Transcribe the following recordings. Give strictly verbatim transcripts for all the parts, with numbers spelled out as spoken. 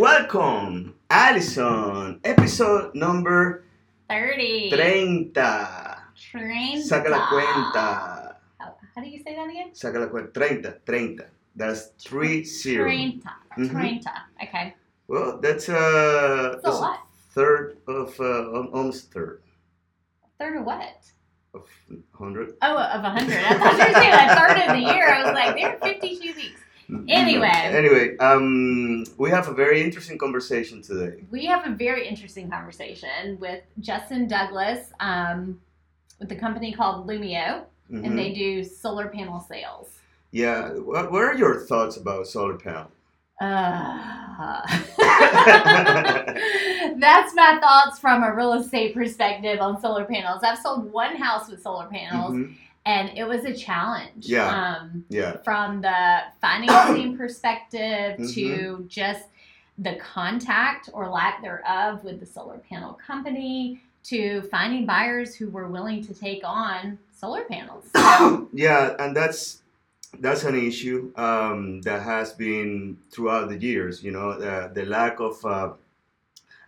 Welcome, Allison. Episode number thirty. Treinta. Treinta. Saca la cuenta. How, how do you say that again? Saca la cuenta. Treinta. Treinta. That's three zero. Treinta. Mm-hmm. Treinta. Okay. Well, that's uh. That's that's a lot. Third of uh, almost third. Third of what? Of hundred. Oh, of a hundred. I thought you were saying a third of the year. I was like, there are fifty-two weeks. Anyway. Anyway, um, we have a very interesting conversation today. We have a very interesting conversation with Justin Douglass, um, with the company called Lumio, mm-hmm. and they do solar panel sales. Yeah. What, what are your thoughts about solar panels? Uh, that's my thoughts from a real estate perspective on solar panels. I've sold one house with solar panels. Mm-hmm. And it was a challenge. Yeah. Um, yeah. From the financing perspective mm-hmm. to just the contact or lack thereof with the solar panel company to finding buyers who were willing to take on solar panels. So, yeah, and that's that's an issue um, that has been throughout the years. You know, the, the lack of uh,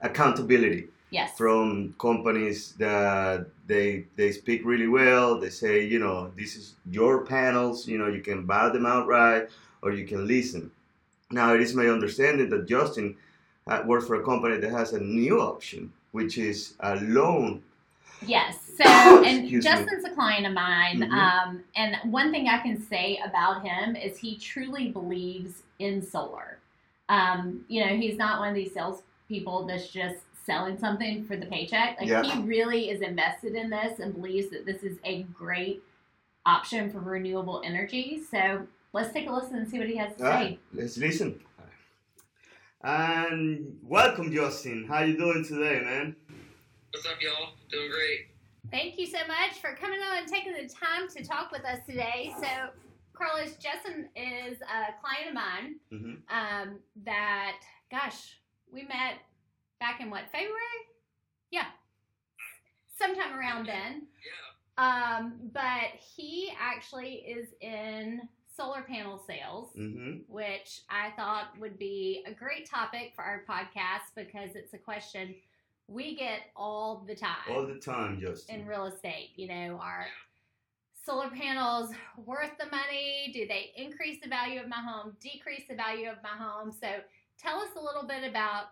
accountability. Yes. From companies that they they speak really well. They say, you know, this is your panels. You know, you can buy them outright or you can lease them. Now, it is my understanding that Justin uh, works for a company that has a new option, which is a loan. Yes. So, and Justin's me. a client of mine. Mm-hmm. Um, and one thing I can say about him is he truly believes in solar. Um, you know, he's not one of these sales people that's just selling something for the paycheck. Like yeah. he really is invested in this and believes that this is a great option for renewable energy. So let's take a listen and see what he has to All say. Right. Let's listen. And welcome, Justin. How you doing today, man? What's up, y'all? Doing great. Thank you so much for coming on and taking the time to talk with us today. So, Carlos, Justin is a client of mine mm-hmm. um, that, gosh, we met back in what, February? Yeah. Sometime around then. Yeah. Um, but he actually is in solar panel sales, mm-hmm. which I thought would be a great topic for our podcast because it's a question we get all the time. All the time, Justin. In real estate, you know, our solar panels worth the money? Do they increase the value of my home? Decrease the value of my home? So tell us a little bit about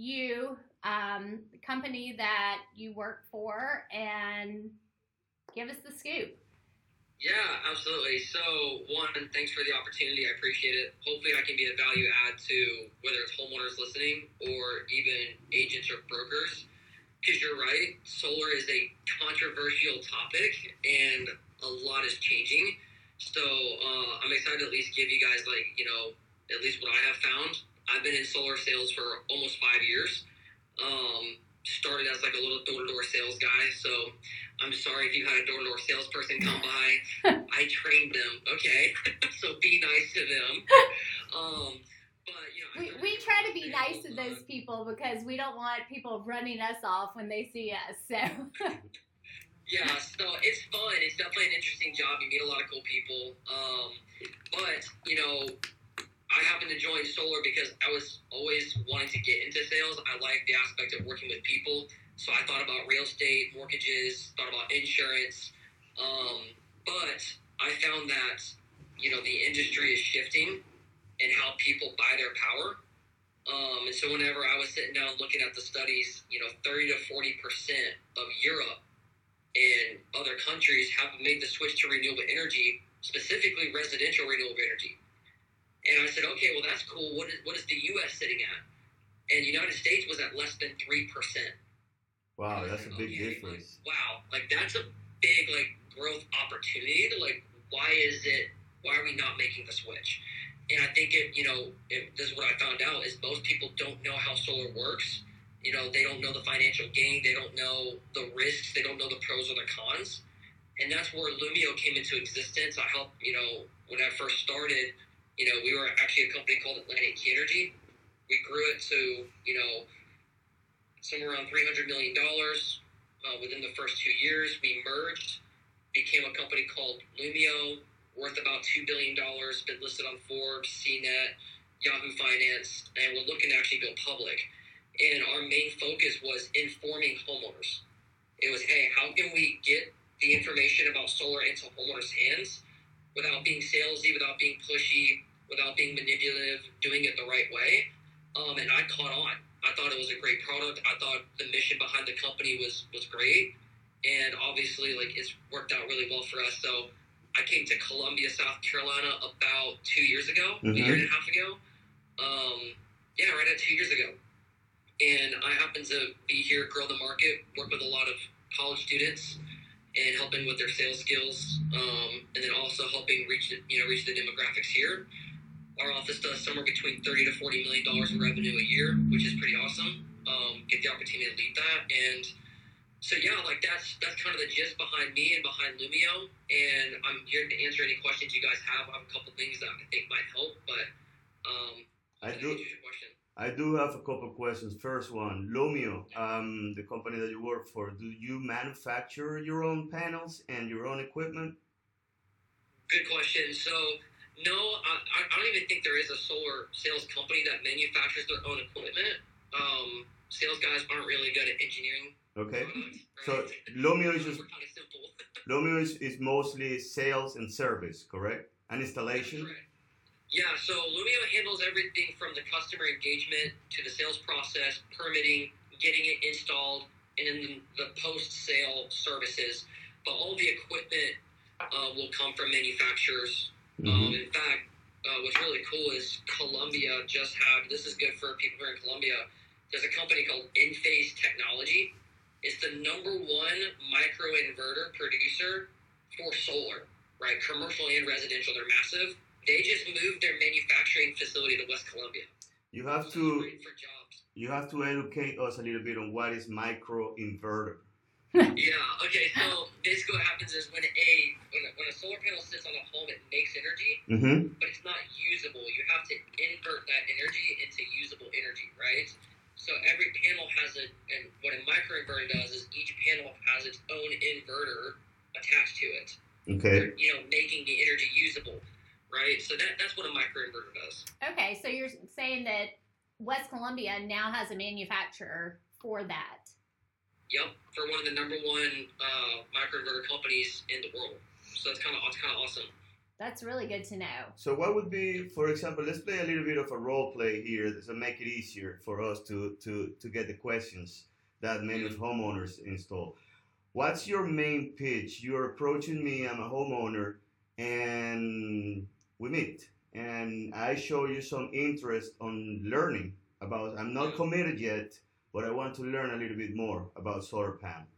you, um, the company that you work for, and give us the scoop. Yeah, absolutely. So, one, thanks for the opportunity. I appreciate it. Hopefully, I can be a value add to whether it's homeowners listening or even agents or brokers. Because you're right, solar is a controversial topic, and a lot is changing. So, uh, I'm excited to at least give you guys, like, you know, at least what I have found. I've been in solar sales for almost five years. Um, started as like a little door-to-door sales guy, so I'm sorry if you had a door-to-door salesperson come by. I trained them, okay? So be nice to them. Um, but you know, we, we try to be nice to those people because we don't want people running us off when they see us. So yeah, so it's fun. It's definitely an interesting job. You meet a lot of cool people. Um, but you know, I happened to join solar because I was always wanting to get into sales. I like the aspect of working with people. So I thought about real estate, mortgages, thought about insurance. Um, but I found that, you know, the industry is shifting in how people buy their power. Um, and so whenever I was sitting down looking at the studies, you know, thirty to forty percent of Europe and other countries have made the switch to renewable energy, specifically residential renewable energy. And I said, okay, well, that's cool. What is, what is the U S sitting at? And the United States was at less than three percent. Wow, that's a big okay, difference. Like, wow, like that's a big like growth opportunity. To, like, why is it, why are we not making the switch? And I think it, you know, it, this is what I found out is most people don't know how solar works. You know, they don't know the financial gain. They don't know the risks. They don't know the pros or the cons. And that's where Lumio came into existence. I helped, you know, when I first started, you know, we were actually a company called Atlantic Energy. We grew it to, you know, somewhere around three hundred million dollars uh, within the first two years. We merged, became a company called Lumio, worth about two billion dollars, been listed on Forbes, C net, Yahoo Finance, and we're looking to actually go public. And our main focus was informing homeowners. It was, hey, how can we get the information about solar into homeowners' hands without being salesy, without being pushy, without being manipulative, doing it the right way? Um, and I caught on. I thought it was a great product. I thought the mission behind the company was, was great. And obviously, like, it's worked out really well for us. So I came to Columbia, South Carolina about two years ago, mm-hmm. a year and a half ago. Um, yeah, right at two years ago. And I happen to be here, grow the market, work with a lot of college students and helping with their sales skills, um, and then also helping reach, you know, reach the demographics here. Our office does somewhere between thirty to forty million dollars in revenue a year, which is pretty awesome. Um, get the opportunity to lead that, and so yeah, like that's that's kind of the gist behind me and behind Lumio. And I'm here to answer any questions you guys have. I have a couple things that I think might help, but um, I do. Your question. I do have a couple questions. First one, Lumio, um, the company that you work for, do you manufacture your own panels and your own equipment? Good question. So, no, I, I don't even think there is a solar sales company that manufactures their own equipment. Um, sales guys aren't really good at engineering. Okay. Products, right? So, Lumio is just, kind of simple. Lumio is, is mostly sales and service, correct? And installation? Correct. Yeah, so Lumio handles everything from the customer engagement to the sales process, permitting, getting it installed, and then the post-sale services. But all the equipment uh, will come from manufacturers. Mm-hmm. Um, in fact, uh, what's really cool is Columbia just had, this is good for people here in Columbia, there's a company called Enphase Technology. It's the number one microinverter producer for solar, right? Commercial and residential, they're massive. They just moved their manufacturing facility to West Columbia. You have to for jobs. You have to educate us a little bit on what is microinverter. Yeah. Okay. So basically, what happens is when a when a, when a solar panel sits on a home, it makes energy, mm-hmm. but it's not usable. You have to invert that energy into usable energy, right? So every panel has a, and what a microinverter does is each panel has its own inverter attached to it. Okay. They're, you know, making the energy usable. Right, so that, that's what a microinverter does. Okay, so you're saying that West Columbia now has a manufacturer for that. Yep, for one of the number one uh, microinverter companies in the world. So that's kind of kind of awesome. That's really good to know. So what would be, for example, let's play a little bit of a role play here to make it easier for us to, to, to get the questions that many mm-hmm. homeowners install. What's your main pitch? You're approaching me, I'm a homeowner, and we meet, and I show you some interest on learning about, I'm not committed yet, but I want to learn a little bit more about solar panels.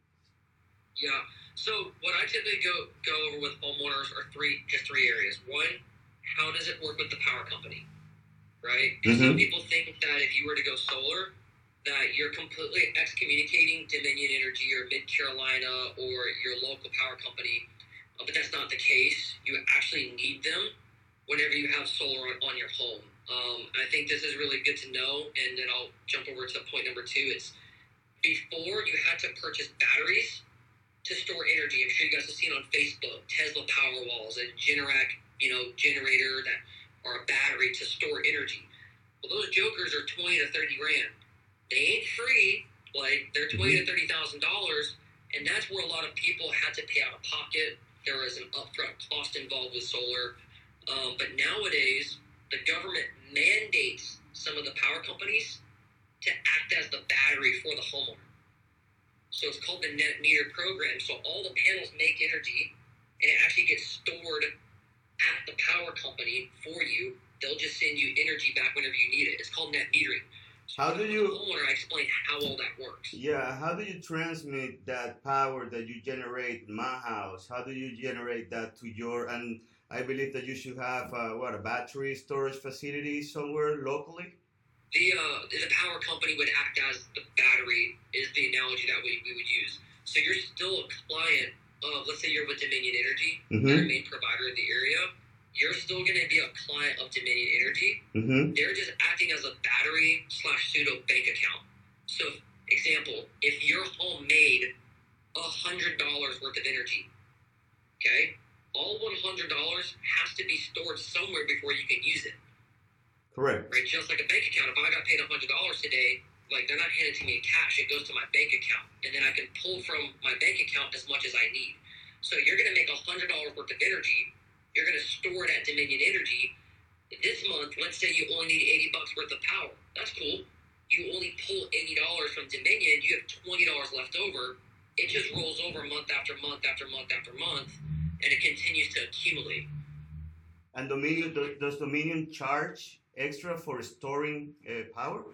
Yeah, so what I typically go, go over with homeowners are three, just three areas. One, how does it work with the power company, right? Because mm-hmm. some people think that if you were to go solar, that you're completely excommunicating Dominion Energy or Mid-Carolina or your local power company, but that's not the case. You actually need them whenever you have solar on, on your home. Um, I think this is really good to know, and then I'll jump over to point number two. It's before you had to purchase batteries to store energy. I'm sure you guys have seen on Facebook, Tesla Powerwalls and Generac, you know, generator that are a battery to store energy. Well, those jokers are twenty to thirty grand. They ain't free. Like, they're twenty to thirty thousand dollars, and that's where a lot of people had to pay out of pocket. There is an upfront cost involved with solar. Um, but nowadays, the government mandates some of the power companies to act as the battery for the homeowner. So it's called the Net Meter program. So all the panels make energy, and it actually gets stored at the power company for you. They'll just send you energy back whenever you need it. It's called Net Metering. So how do you, the homeowner, I explain how all that works. Yeah, how do you transmit that power that you generate in my house? How do you generate that to your, and I believe that you should have, uh, what, a battery storage facility somewhere locally? The uh, the power company would act as the battery is the analogy that we, we would use. So you're still a client of, let's say you're with Dominion Energy, mm-hmm. they're a main provider in the area. You're still going to be a client of Dominion Energy. Mm-hmm. They're just acting as a battery slash pseudo bank account. So, example, if your home made one hundred dollars worth of energy, okay, all one hundred dollars has to be stored somewhere before you can use it. Correct. Right? Just like a bank account, if I got paid one hundred dollars today, like they're not handed to me in cash. It goes to my bank account, and then I can pull from my bank account as much as I need. So you're going to make one hundred dollars worth of energy. You're going to store it at Dominion Energy. This month, let's say you only need eighty bucks worth of power. That's cool. You only pull eighty dollars from Dominion. You have twenty dollars left over. It just rolls over month after month after month after month, and it continues to accumulate. And Dominion, does Dominion charge extra for storing uh, power?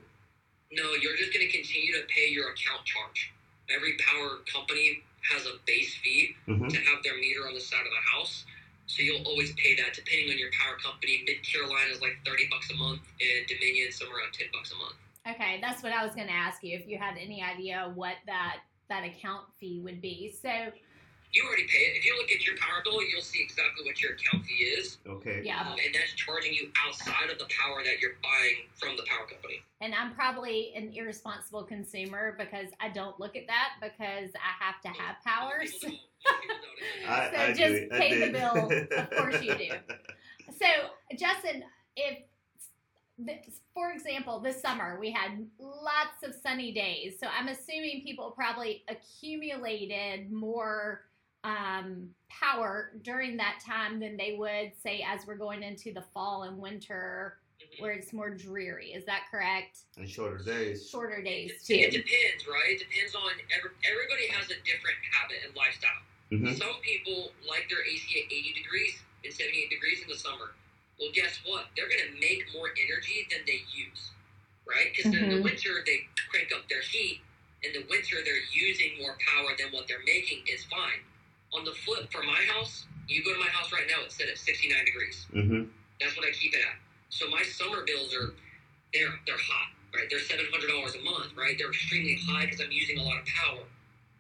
No, you're just going to continue to pay your account charge. Every power company has a base fee mm-hmm. to have their meter on the side of the house. So you'll always pay that depending on your power company. Mid-Carolina is like thirty bucks a month, and Dominion is somewhere around ten bucks a month. Okay, that's what I was going to ask you, if you had any idea what that, that account fee would be. So you already pay it. If you look at your power bill, you'll see exactly what your account fee is. Okay. Yeah. Um, and that's charging you outside of the power that you're buying from the power company. And I'm probably an irresponsible consumer because I don't look at that because I have to have power. So I, I just do. I pay did. the bill. Of course you do. So, Justin, if, for example, this summer we had lots of sunny days. So I'm assuming people probably accumulated more um, power during that time than they would, say, as we're going into the fall and winter where it's more dreary. Is that correct? And shorter days. Shorter days, too. It depends, right? It depends on every, everybody has a different habit and lifestyle. Mm-hmm. Some people like their A C at eighty degrees and seventy-eight degrees in the summer. Well, guess what? They're going to make more energy than they use, right? Because mm-hmm. in the winter, they crank up their heat. In the winter, they're using more power than what they're making. It's fine. On the flip, for my house, you go to my house right now, it's set at sixty-nine degrees. Mm-hmm. That's what I keep it at. So my summer bills are, they're, they're hot, right? They're seven hundred dollars a month, right? They're extremely high because I'm using a lot of power,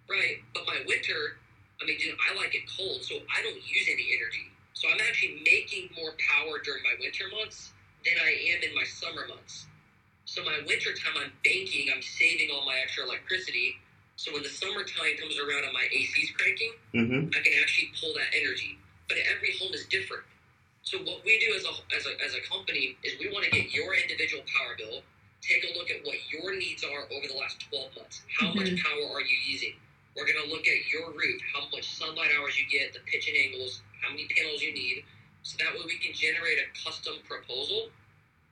right? But my winter, I mean, dude, I like it cold, so I don't use any energy. So I'm actually making more power during my winter months than I am in my summer months. So my winter time, I'm banking, I'm saving all my extra electricity. So when the summertime comes around and my A C's cranking, mm-hmm. I can actually pull that energy. But every home is different. So what we do as a, as a as a company is we want to get your individual power bill, take a look at what your needs are over the last twelve months. How mm-hmm. much power are you using? We're going to look at your roof, how much sunlight hours you get, the pitch and angles, how many panels you need, so that way we can generate a custom proposal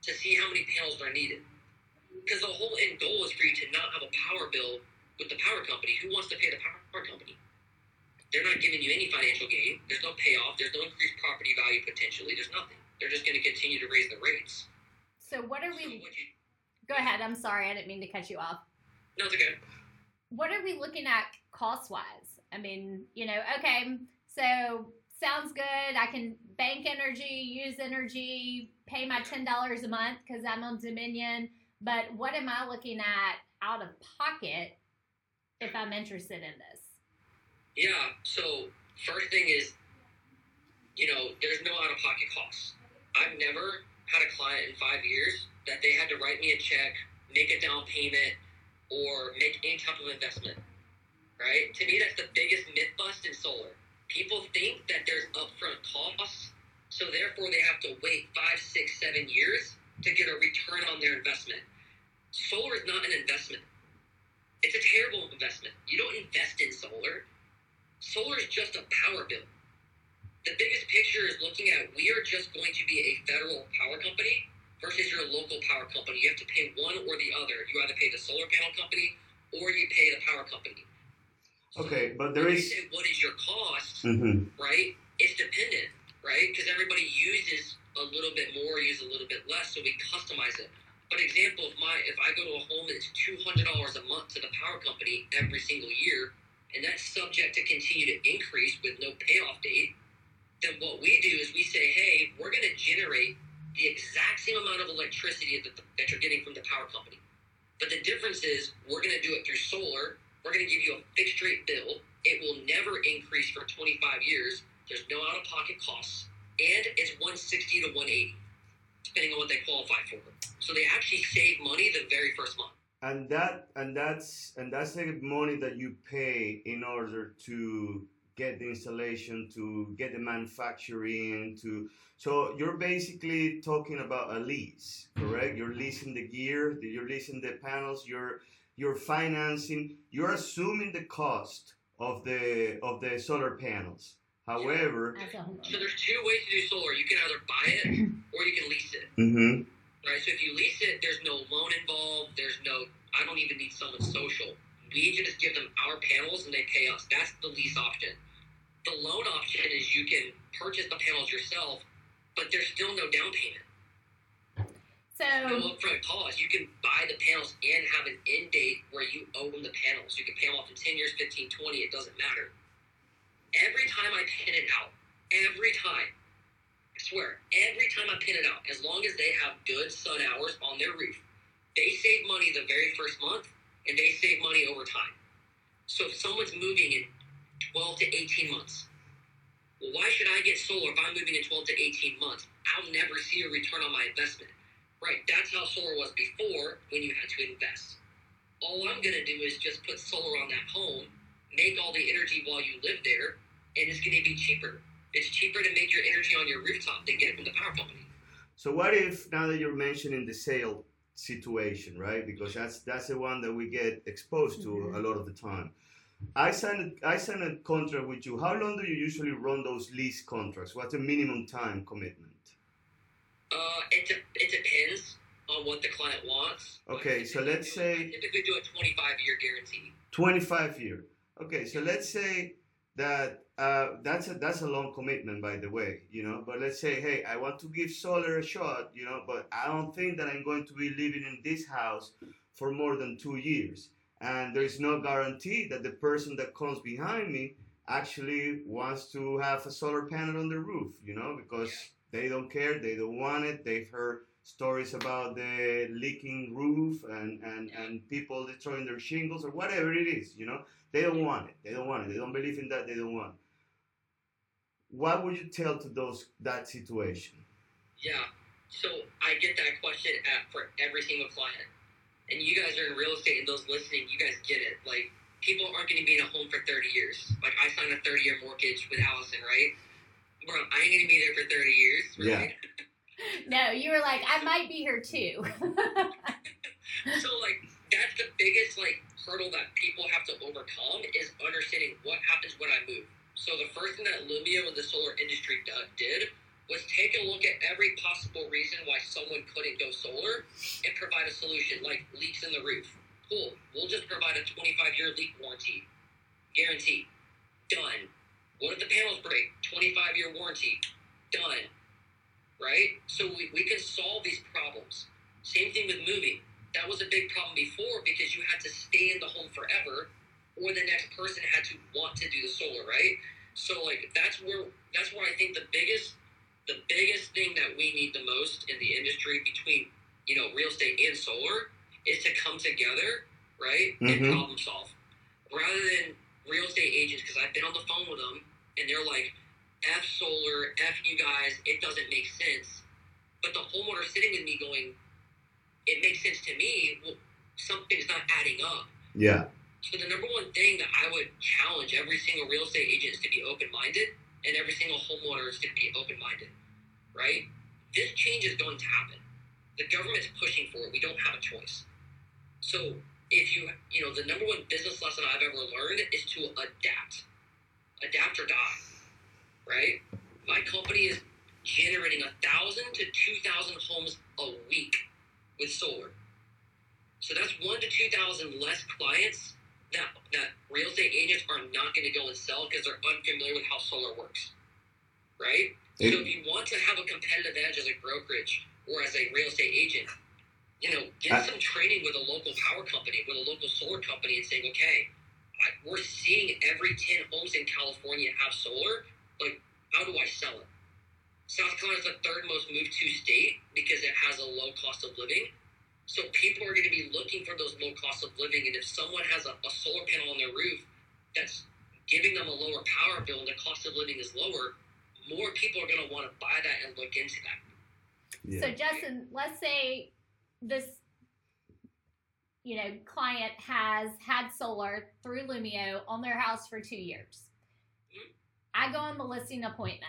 to see how many panels are needed. Because the whole end goal is for you to not have a power bill with the power company. Who wants to pay the power company? They're not giving you any financial gain. There's no payoff. There's no increased property value potentially. There's nothing. They're just going to continue to raise the rates. So what are we... So what you... Go ahead. I'm sorry. I didn't mean to cut you off. No, it's okay. What are we looking at cost-wise? I mean, you know, okay, so... Sounds good. I can bank energy, use energy, pay my ten dollars a month because I'm on Dominion. But what am I looking at out of pocket if I'm interested in this? Yeah. So first thing is, you know, there's no out-of-pocket costs. I've never had a client in five years that they had to write me a check, make a down payment, or make any type of investment, right? To me, that's the biggest myth bust in solar. People think that there's upfront costs, so therefore they have to wait five, six, seven years to get a return on their investment. Solar is not an investment. It's a terrible investment. You don't invest in solar. Solar is just a power bill. The biggest picture is looking at we are just going to be a federal power company versus your local power company. You have to pay one or the other. You either pay the solar panel company or you pay the power company. Okay, but there is... Say, what is your cost, mm-hmm. right? It's dependent, right? Because everybody uses a little bit more, uses a little bit less, so we customize it. But example, if my if I go to a home that's two hundred dollars a month to the power company every single year, and that's subject to continue to increase with no payoff date, then what we do is we say, hey, we're going to generate the exact same amount of electricity that, the, that you're getting from the power company. But the difference is we're going to do it through solar. We're going to give you a fixed rate bill. It will never increase for twenty-five years. There's no out-of-pocket costs. And it's one sixty to one eighty, depending on what they qualify for. So they actually save money the very first month. And that and that's and that's the money that you pay in order to get the installation, to get the manufacturing, to, so you're basically talking about a lease, correct? You're leasing the gear, you're leasing the panels, you're you're financing, you're assuming the cost of the of the solar panels. However, so there's two ways to do solar. You can either buy it or you can lease it. Mm-hmm. Right. So if you lease it, there's no loan involved. There's no, I don't even need someone social. We just give them our panels and they pay us. That's the lease option. The loan option is you can purchase the panels yourself, but there's still no down payment. So no upfront cost. You can buy the panels and have an end date where you own the panels. You can pay them off in ten years, fifteen, twenty. It doesn't matter. Every time I pin it out, every time, I swear, every time I pin it out, as long as they have good sun hours on their roof, they save money the very first month, and they save money over time. So if someone's moving in twelve to eighteen months, well, why should I get solar if I'm moving in twelve to eighteen months? I'll never see a return on my investment. Right, that's how solar was before, when you had to invest. All I'm going to do is just put solar on that home, make all the energy while you live there, and it's going to be cheaper. It's cheaper to make your energy on your rooftop than get it from the power company. So what if, now that you're mentioning the sale situation, right? Because that's that's the one that we get exposed to mm-hmm. a lot of the time. I signed, I signed a contract with you. How long do you usually run those lease contracts? What's the minimum time commitment? Uh, it, de- it depends on what the client wants. Okay, so let's do, say... I typically do a twenty-five year guarantee. twenty-five year. Okay, so let's say that uh, that's a that's a long commitment, by the way, you know. But let's say, hey, I want to give solar a shot, you know, but I don't think that I'm going to be living in this house for more than two years, and there is no guarantee that the person that comes behind me actually wants to have a solar panel on the roof, you know, because they don't care, they don't want it. They've heard stories about the leaking roof and and and people destroying their shingles or whatever it is, you know. They don't want it. They don't want it. They don't believe in that. They don't want it. What would you tell to those that situation? Yeah. So I get that question at, for every single client. And you guys are in real estate, and those listening, you guys get it. Like, people aren't going to be in a home for thirty years. Like, I signed a thirty year mortgage with Allison, right? Bro, I ain't going to be there for thirty years, right? Yeah. No, you were like, I might be here too. So, like, that's the biggest, like, hurdle that people have to overcome is understanding what happens when I move. So the first thing that Lumio and the solar industry did was take a look at every possible reason why someone couldn't go solar and provide a solution, like leaks in the roof. Cool. We'll just provide a twenty-five year leak warranty. Guarantee. Done. What if the panels break? twenty-five year warranty. Done. Right? So we, we can solve these problems. Same thing with moving. That was a big problem before because you had to stay in the home forever or the next person had to want to do the solar, right? So, like, that's where that's where I think the biggest the biggest thing that we need the most in the industry between, you know, real estate and solar is to come together, right, mm-hmm. and problem solve. Rather than real estate agents, because I've been on the phone with them, and they're like, F solar, F you guys, it doesn't make sense. But the homeowner sitting with me going, it makes sense to me, well, something's not adding up. Yeah. So the number one thing that I would challenge every single real estate agent is to be open-minded, and every single homeowner is to be open-minded, right? This change is going to happen. The government's pushing for it. We don't have a choice. So if you, you know, the number one business lesson I've ever learned is to adapt. Adapt or die, right? My company is generating one thousand to two thousand homes a week with solar. So that's one to two thousand less clients that that real estate agents are not going to go and sell because they're unfamiliar with how solar works, right? It, so if you want to have a competitive edge as a brokerage or as a real estate agent, you know, get I, some training with a local power company, with a local solar company, and saying, okay, I, we're seeing every ten homes in California have solar. Like, how do I sell it? South Carolina is the third most moved to state because it has a low cost of living. So people are going to be looking for those low cost of living. And if someone has a, a solar panel on their roof that's giving them a lower power bill and the cost of living is lower, more people are going to want to buy that and look into that. Yeah. So, Justin, let's say this, you know, client has had solar through Lumio on their house for two years. I go on the listing appointment.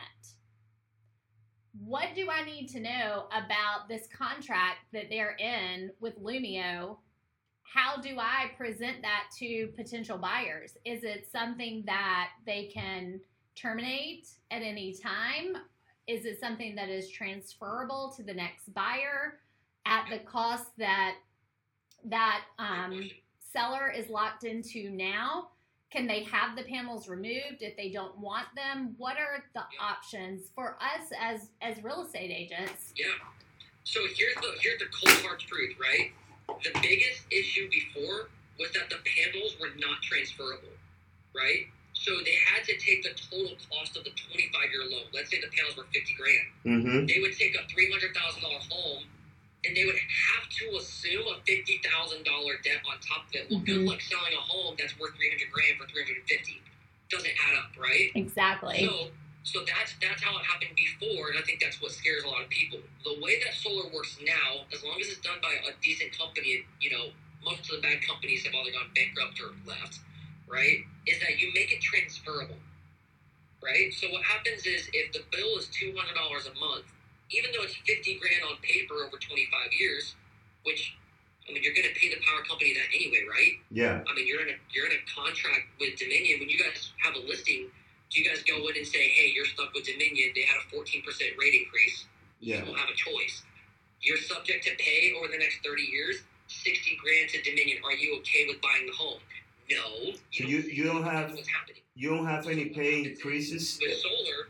What do I need to know about this contract that they're in with Lumio? How do I present that to potential buyers? Is it something that they can terminate at any time? Is it something that is transferable to the next buyer at the cost that that um, seller is locked into now? Can they have the panels removed if they don't want them? What are the yeah. options for us as, as real estate agents? Yeah. So here's the here's the cold hard truth, right? The biggest issue before was that the panels were not transferable, right? So they had to take the total cost of the twenty-five year loan. Let's say the panels were fifty grand. Mm-hmm. They would take a three hundred thousand dollars home and they would have to assume a fifty thousand dollars debt on top of it. Well, mm-hmm. good luck selling a home that's worth three hundred grand for three hundred fifty. Doesn't add up, right? Exactly. So, so that's that's how it happened before, and I think that's what scares a lot of people. The way that solar works now, as long as it's done by a decent company, you know, most of the bad companies have either gone bankrupt or left, right? Is that you make it transferable, right? So what happens is if the bill is two hundred dollars a month, even though it's fifty grand on paper over twenty-five years, which, I mean, you're going to pay the power company that anyway, right? Yeah. I mean, you're in a you're in a contract with Dominion. When you guys have a listing, do you guys go in and say, hey, you're stuck with Dominion. They had a fourteen percent rate increase. Yeah. You don't have a choice. You're subject to pay over the next thirty years, sixty grand to Dominion. Are you okay with buying the home? No. So you, you don't have what's happening. You don't have any pay increases? With solar...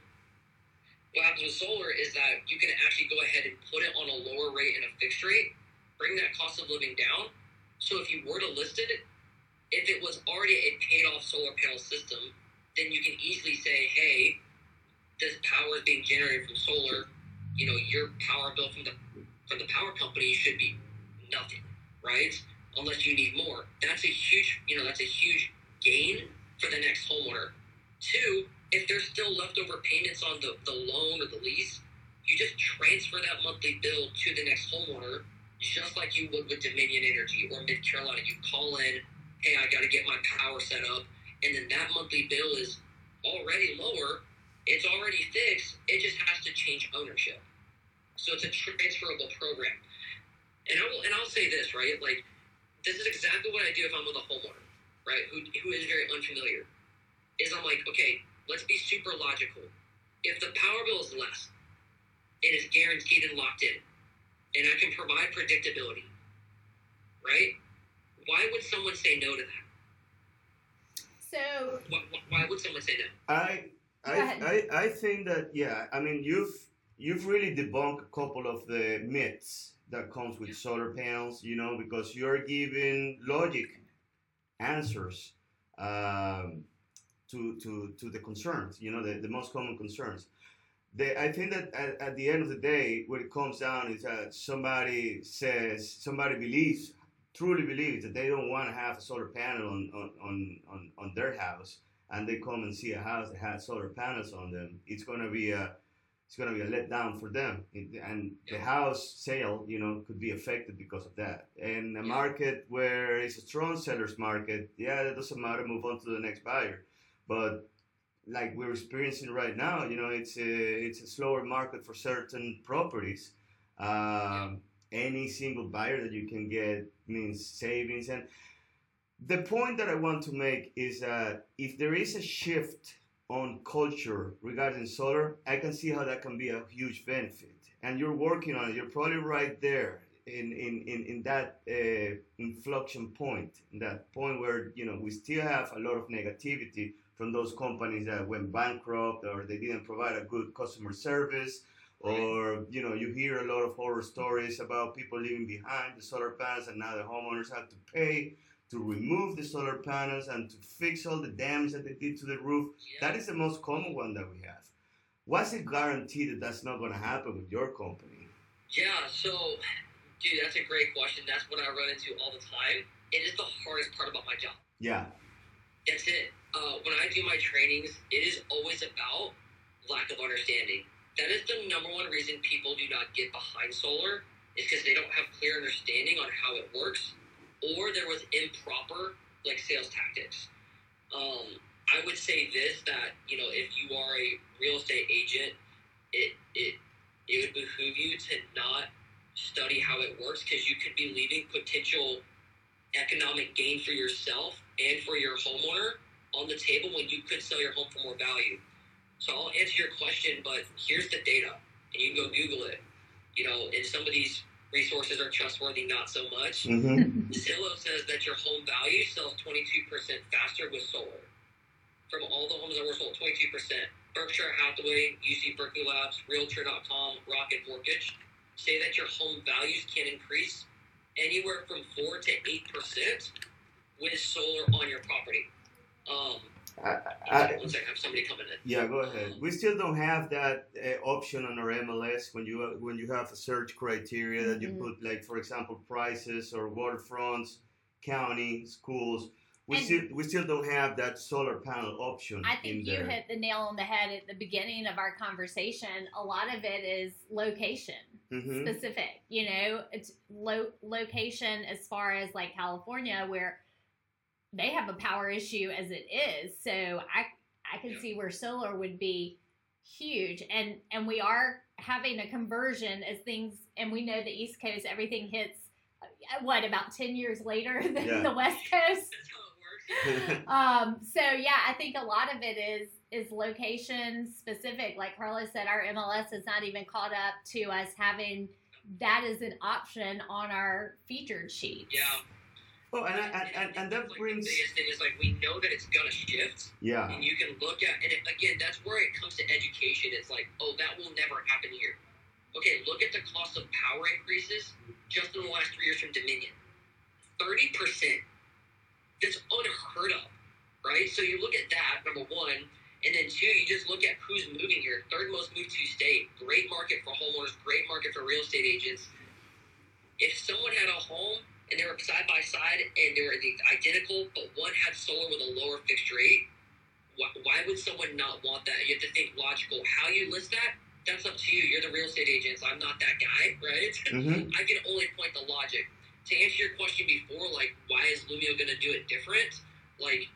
What happens with solar is that you can actually go ahead and put it on a lower rate and a fixed rate, bring that cost of living down. So if you were to list it, if it was already a paid-off solar panel system, then you can easily say, hey, this power is being generated from solar. You know, your power bill from the from the power company should be nothing, right? Unless you need more. That's a huge, you know, that's a huge gain for the next homeowner. Two, if there's still leftover payments on the, the loan or the lease, you just transfer that monthly bill to the next homeowner, just like you would with Dominion Energy or Mid-Carolina. You call in, hey, I got to get my power set up, and then that monthly bill is already lower. It's already fixed. It just has to change ownership. So it's a transferable program. And, I will, and I'll say this, right? Like, this is exactly what I do if I'm with a homeowner, right, who, who is very unfamiliar, is I'm like, okay, let's be super logical. If the power bill is less, it is guaranteed and locked in, and I can provide predictability, right? Why would someone say no to that? So why, why would someone say no? I I, I I think that yeah. I mean, you've you've really debunked a couple of the myths that comes with solar panels, you know, because you're giving logic answers. Um, To, to, to the concerns, you know, the, the most common concerns. They, I think that at, at the end of the day, what it comes down is that somebody says, somebody believes, truly believes that they don't want to have a solar panel on, on, on, on, on their house, and they come and see a house that has solar panels on them. It's gonna be a, it's gonna be a letdown for them, it, and the house sale, you know, could be affected because of that. And a market where it's a strong seller's market, yeah, that doesn't matter. Move on to the next buyer. But like we're experiencing right now, you know, it's a, it's a slower market for certain properties. Um, any single buyer that you can get means savings. And the point that I want to make is that if there is a shift on culture regarding solar, I can see how that can be a huge benefit. And you're working on it. You're probably right there in, in, in, in that uh, inflection point, in that point where, you know, we still have a lot of negativity from those companies that went bankrupt or they didn't provide a good customer service, or, you know, you hear a lot of horror stories about people leaving behind the solar panels, and now the homeowners have to pay to remove the solar panels and to fix all the dams that they did to the roof. Yeah. That is the most common one that we have. What's it guaranteed that that's not going to happen with your company? Yeah, so, dude, that's a great question. That's what I run into all the time. It is the hardest part about my job. Yeah. That's it. Uh, when I do my trainings, it is always about lack of understanding. That is the number one reason people do not get behind solar, is because they don't have clear understanding on how it works, or there was improper like sales tactics. Um, I I would say this, that, you know, if you are a real estate agent, it it it would behoove you to not study how it works, because you could be leaving potential economic gain for yourself and for your homeowner on the table when you could sell your home for more value. So I'll answer your question, but here's the data, and you can go Google it. You know, and some of these resources are trustworthy, not so much. Mm-hmm. Zillow says that your home value sells twenty-two percent faster with solar. From all the homes that were sold, twenty-two percent. Berkshire Hathaway, U C Berkeley Labs, Realtor dot com, Rocket Mortgage say that your home values can increase anywhere from four to eight percent with solar on your property. Um, I, I, one second, I have somebody coming in. Yeah, go ahead. Um, we still don't have that uh, option on our M L S when you when you have a search criteria that you mm-hmm. put, like, for example, prices or waterfronts, county, schools. We and still we still don't have that solar panel option. I think in you there. Hit the nail on the head at the beginning of our conversation. A lot of it is location mm-hmm. specific. You know, it's lo- location as far as like California, where they have a power issue as it is. So I I can see where solar would be huge, and and we are having a conversion as things, and we know the East Coast, everything hits what about ten years later than yeah. the West Coast. um, so yeah, I think a lot of it is is location specific. Like Carlos said, our M L S is not even caught up to us having that as an option on our featured sheet. Yeah. Oh, and and, and, and, and that like brings the biggest thing is like we know that it's gonna shift. Yeah. And you can look at and it, again, that's where it comes to education. It's like, oh, that will never happen here. Okay, look at the cost of power increases just in the last three years from Dominion, thirty percent. That's unheard of, right? So you look at that, number one. And then two, you just look at who's moving here. Third most moved to state. Great market for homeowners. Great market for real estate agents. If someone had a home and they were side by side and they were identical, but one had solar with a lower fixed rate, why, why would someone not want that? You have to think logical. How you list that, that's up to you. You're the real estate agents. I'm not that guy, right? Mm-hmm. I can only point the logic. To answer your question before, like, why is Lumio going to do it different? Like,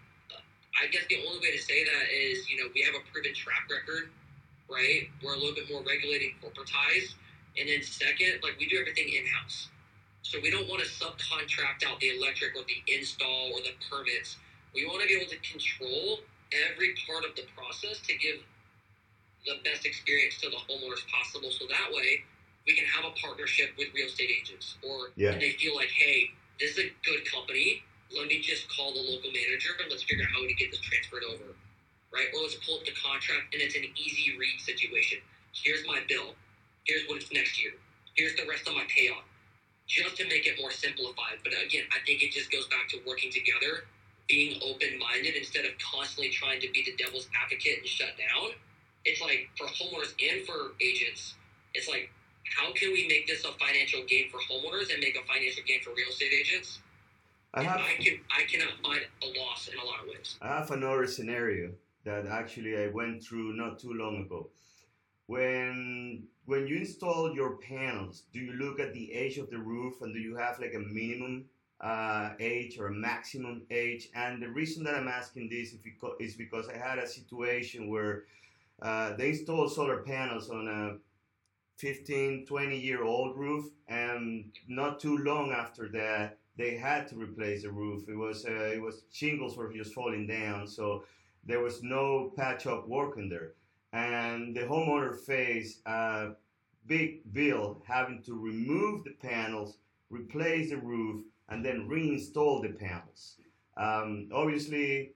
I guess the only way to say that is, you know, we have a proven track record, right? We're a little bit more regulated, corporatized. And then second, like, we do everything in-house. So we don't want to subcontract out the electric or the install or the permits. We want to be able to control every part of the process to give the best experience to the homeowners possible. So that way, we can have a partnership with real estate agents, or yeah. they feel like, hey, this is a good company. Let me just call the local manager and let's figure out how to get this transferred over, right? Or let's pull up the contract and it's an easy read situation. Here's my bill. Here's what it's next year. Here's the rest of my payoff, just to make it more simplified. But again, I think it just goes back to working together, being open-minded instead of constantly trying to be the devil's advocate and shut down. It's like for homeowners and for agents, it's like, how can we make this a financial gain for homeowners and make a financial gain for real estate agents? I, have, I, can, I cannot find a loss in a lot of ways. I have another scenario that actually I went through not too long ago. When when you install your panels, do you look at the age of the roof, and do you have like a minimum uh, age or a maximum age? And the reason that I'm asking this is because I had a situation where uh, they installed solar panels on a fifteen, twenty year old roof, and not too long after that they had to replace the roof. It was uh, it was shingles were just falling down, so there was no patch up work in there, and the homeowner faced a big bill having to remove the panels, replace the roof, and then reinstall the panels. Um, obviously,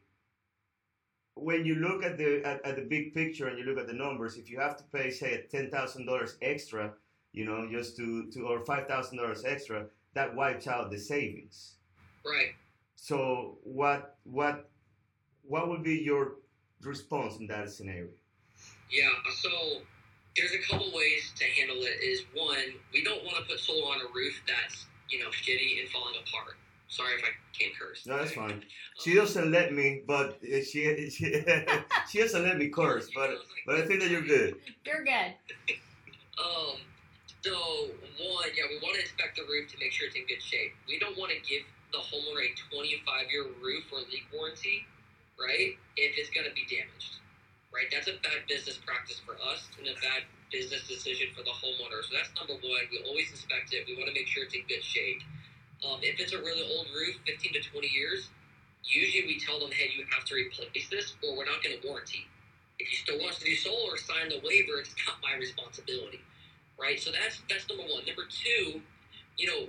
when you look at the at, at the big picture and you look at the numbers, if you have to pay, say, ten thousand dollars extra, you know, just to, to or five thousand dollars extra, that wipes out the savings. Right. So what what what would be your response in that scenario? Yeah, so there's a couple ways to handle it. Is one, we don't want to put solar on a roof that's, you know, shitty and falling apart. Sorry if I can't curse. No, that's fine. She doesn't let me, but she she, she doesn't let me curse. But but I think that you're good. You're good. um. So one, yeah, we want to inspect the roof to make sure it's in good shape. We don't want to give the homeowner a twenty-five year roof or leak warranty right, it is going to be damaged, right? That's a bad business practice for us and a bad business decision for the homeowner. So that's number one. We always inspect it. We want to make sure it's in good shape. Um, if it's a really old roof, fifteen to twenty years, usually we tell them, hey, you have to replace this or we're not going to warranty. If you still want to do solar, sign the waiver. It's not my responsibility, right? So that's that's number one. Number two, you know,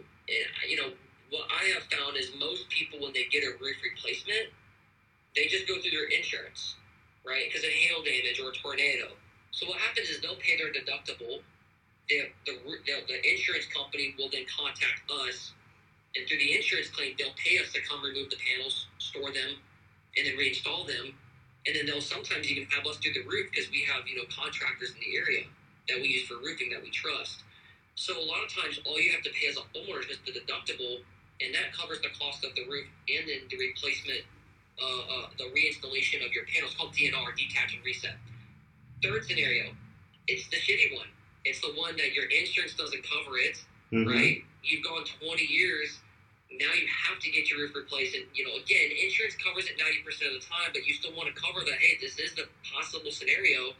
you know, what I have found is most people, when they get a roof replacement, they just go through their insurance, right? Because of hail damage or a tornado. So what happens is they'll pay their deductible. They, the, the the insurance company will then contact us, and through the insurance claim, they'll pay us to come remove the panels, store them, and then reinstall them. And then they'll sometimes even have us do the roof because we have, you know, contractors in the area that we use for roofing that we trust. So a lot of times, all you have to pay as a homeowner is just the deductible, and that covers the cost of the roof and then the replacement, uh, uh, the reinstallation of your panels. It's called D N R, detach and reset. Third scenario, it's the shitty one. It's the one that your insurance doesn't cover it, mm-hmm. right? You've gone twenty years. Now you have to get your roof replaced. And, you know, again, insurance covers it ninety percent of the time, but you still want to cover that, hey, this is the possible scenario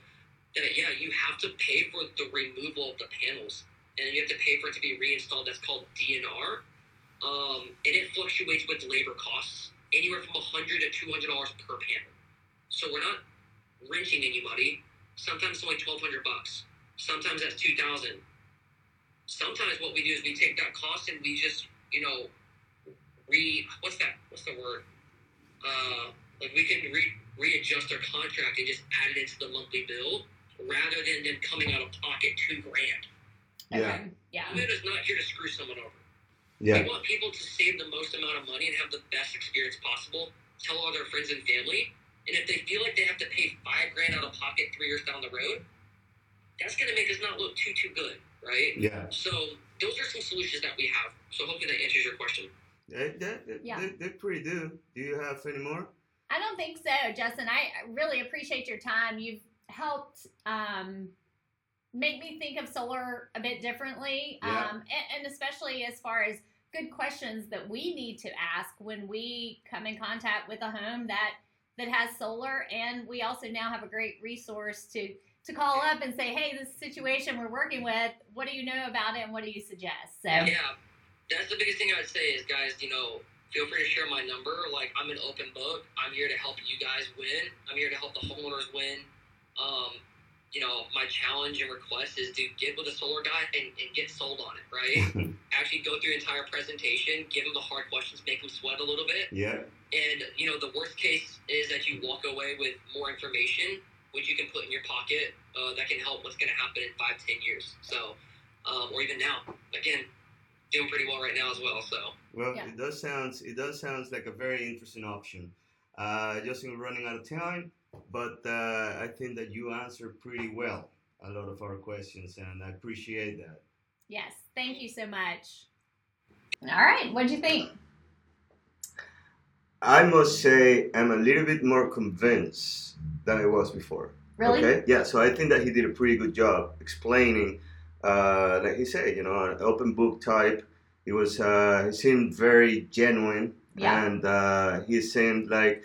that, yeah, you have to pay for the removal of the panels. And you have to pay for it to be reinstalled. That's called D N R. Um, and it fluctuates with labor costs, anywhere from one hundred dollars to two hundred dollars per panel. So we're not renting anybody. Sometimes it's only twelve hundred bucks. Sometimes that's two thousand. Sometimes what we do is we take that cost and we just, you know, re what's that? What's the word? Uh, like we can re readjust our contract and just add it into the monthly bill rather than them coming out of pocket two grand. Yeah, okay. yeah. Lumio is not here to screw someone over. Yeah, we want people to save the most amount of money and have the best experience possible. Tell all their friends and family, and if they feel like they have to pay five grand out of pocket three years down the road, that's going to make us not look too too good, right? Yeah. So those are some solutions that we have. So hopefully that answers your question. That, that, that, yeah. They're pretty do. Do you have any more? I don't think so, Justin. I really appreciate your time. You've helped um, make me think of solar a bit differently, yeah. um, and, and especially as far as good questions that we need to ask when we come in contact with a home that, that has solar. And we also now have a great resource to, to call up and say, hey, this situation we're working with, what do you know about it and what do you suggest? So yeah. That's the biggest thing I'd say is, guys, you know, feel free to share my number. Like, I'm an open book. I'm here to help you guys win. I'm here to help the homeowners win. Um, you know, my challenge and request is to get with a solar guy and, and get sold on it, right? Actually go through the entire presentation, give them the hard questions, make them sweat a little bit. Yeah. And, you know, the worst case is that you walk away with more information, which you can put in your pocket uh, that can help what's going to happen in five, ten years. So, um, or even now, again. Doing pretty well right now as well, so. Well, yeah. it does sounds it does sounds like a very interesting option. Uh, Justin, we're running out of time, but uh, I think that you answered pretty well a lot of our questions, and I appreciate that. Yes, thank you so much. All right, what'd you think? I must say I'm a little bit more convinced than I was before. Really? Okay? Yeah. So I think that he did a pretty good job explaining. Uh, like he said, you know, an open book type. He was, uh, he seemed very genuine, yeah. and uh, he seemed like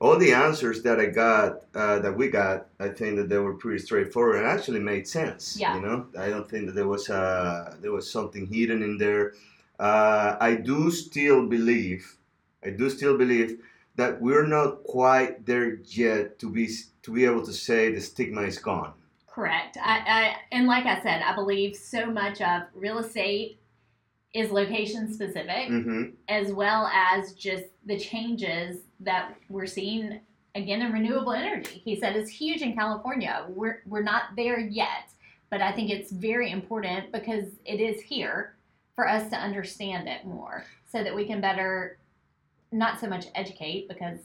all the answers that I got, uh, that we got, I think that they were pretty straightforward and actually made sense. Yeah. You know, I don't think that there was uh, there was something hidden in there. Uh, I do still believe, I do still believe that we're not quite there yet to be to be able to say the stigma is gone. Correct. I, I, and like I said, I believe so much of real estate is location specific, mm-hmm. as well as just the changes that we're seeing again in renewable energy. He said it's huge in California. We're we're not there yet, but I think it's very important because it is here for us to understand it more so that we can better, not so much educate because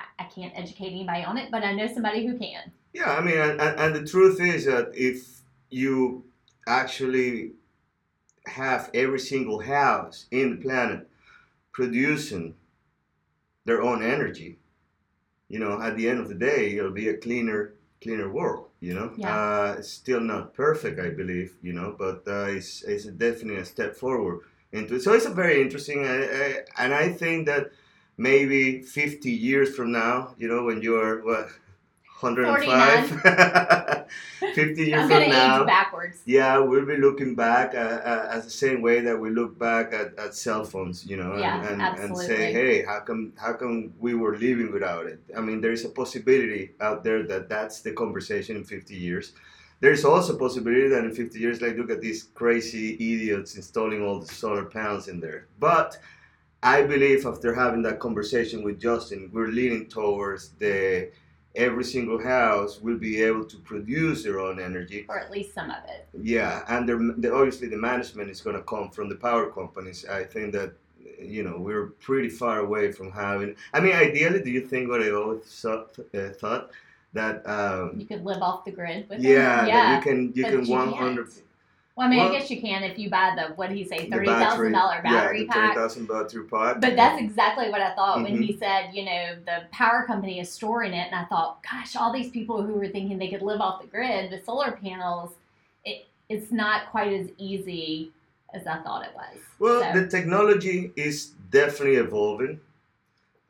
I, I can't educate anybody on it, but I know somebody who can. Yeah, I mean, and, and the truth is that if you actually have every single house in the planet producing their own energy, you know, at the end of the day, it'll be a cleaner, cleaner world, you know? Yeah. Uh, it's still not perfect, I believe, you know, but uh, it's, it's definitely a step forward into it. So it's a very interesting, uh, uh, and I think that maybe fifty years from now, you know, when you're, what, one hundred five? fifty years I'm gonna from now. Age backwards. Yeah, we'll be looking back at, at, at the same way that we look back at, at cell phones, you know, yeah, and, and, and say, hey, how come how come we were living without it? I mean, there is a possibility out there that that's the conversation in fifty years. There's also a possibility that in fifty years, like, look at these crazy idiots installing all the solar panels in there. But I believe after having that conversation with Justin, we're leaning towards the every single house will be able to produce their own energy. Or at least some of it. Yeah, and they're, they're, obviously the management is going to come from the power companies. I think that, you know, we're pretty far away from having... I mean, ideally, do you think what I always thought... Uh, thought that um, you could live off the grid with yeah, it. Yeah, you can. You can one hundred. Well, I mean, well, I guess you can if you buy the what did he say, thirty thousand dollar battery yeah, pack. Yeah, thirty thousand battery pack. But that's exactly what I thought mm-hmm. when he said, you know, the power company is storing it, and I thought, gosh, all these people who were thinking they could live off the grid with solar panels, it it's not quite as easy as I thought it was. Well, so. The technology is definitely evolving.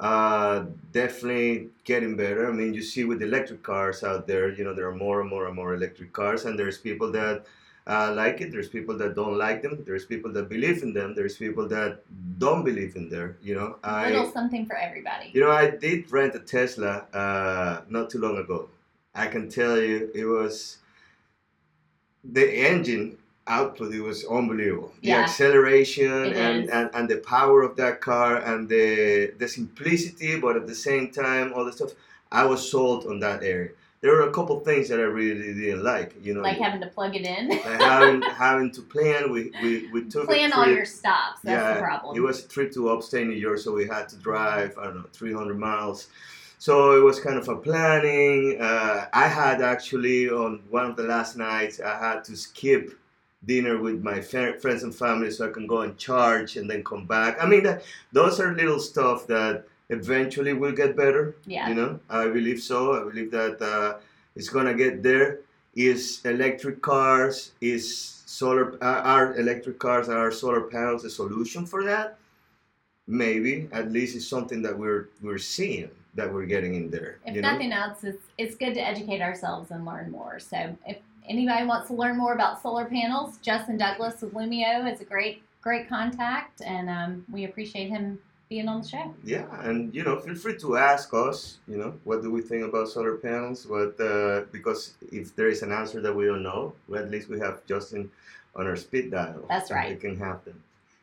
Uh, definitely getting better. I mean, you see with electric cars out there, you know, there are more and more and more electric cars, and there's people that uh, like it. There's people that don't like them. There's people that believe in them. There's people that don't believe in them. You know, I, little something for everybody. You know, I did rent a Tesla uh, not too long ago. I can tell you, it was the engine output. It was unbelievable. The yeah. acceleration and, and, and the power of that car and the the simplicity, but at the same time, all the stuff. I was sold on that area. There were a couple things that I really didn't like. You know, like having to plug it in. Like having having to plan. We we, we took plan all your stops. That's yeah, the problem. It was a trip to upstate New York, so we had to drive. I don't know, three hundred miles. So it was kind of a planning. Uh, I had actually on one of the last nights, I had to skip dinner with my fa- friends and family so I can go and charge and then come back. I mean, that, those are little stuff that eventually will get better. Yeah. You know, I believe so. I believe that uh, it's going to get there. Is electric cars, is solar, uh, are electric cars, are solar panels a solution for that? Maybe. At least it's something that we're we're seeing, that we're getting in there. If you nothing know? else, it's, it's good to educate ourselves and learn more. So if anybody wants to learn more about solar panels, Justin Douglass with Lumio is a great, great contact, and um, we appreciate him being on the show. Yeah, and, you know, feel free to ask us, you know, what do we think about solar panels? What uh, because if there is an answer that we don't know, well, at least we have Justin on our speed dial. That's right. It can happen.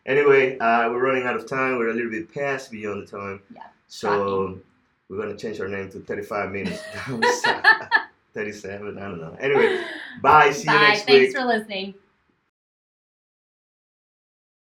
Anyway, uh, we're running out of time. We're a little bit past beyond the time. Yeah. So talking. We're going to change our name to thirty-five minutes. thirty-seven, I don't know. Anyway, bye. See you next week. Bye. Thanks for listening.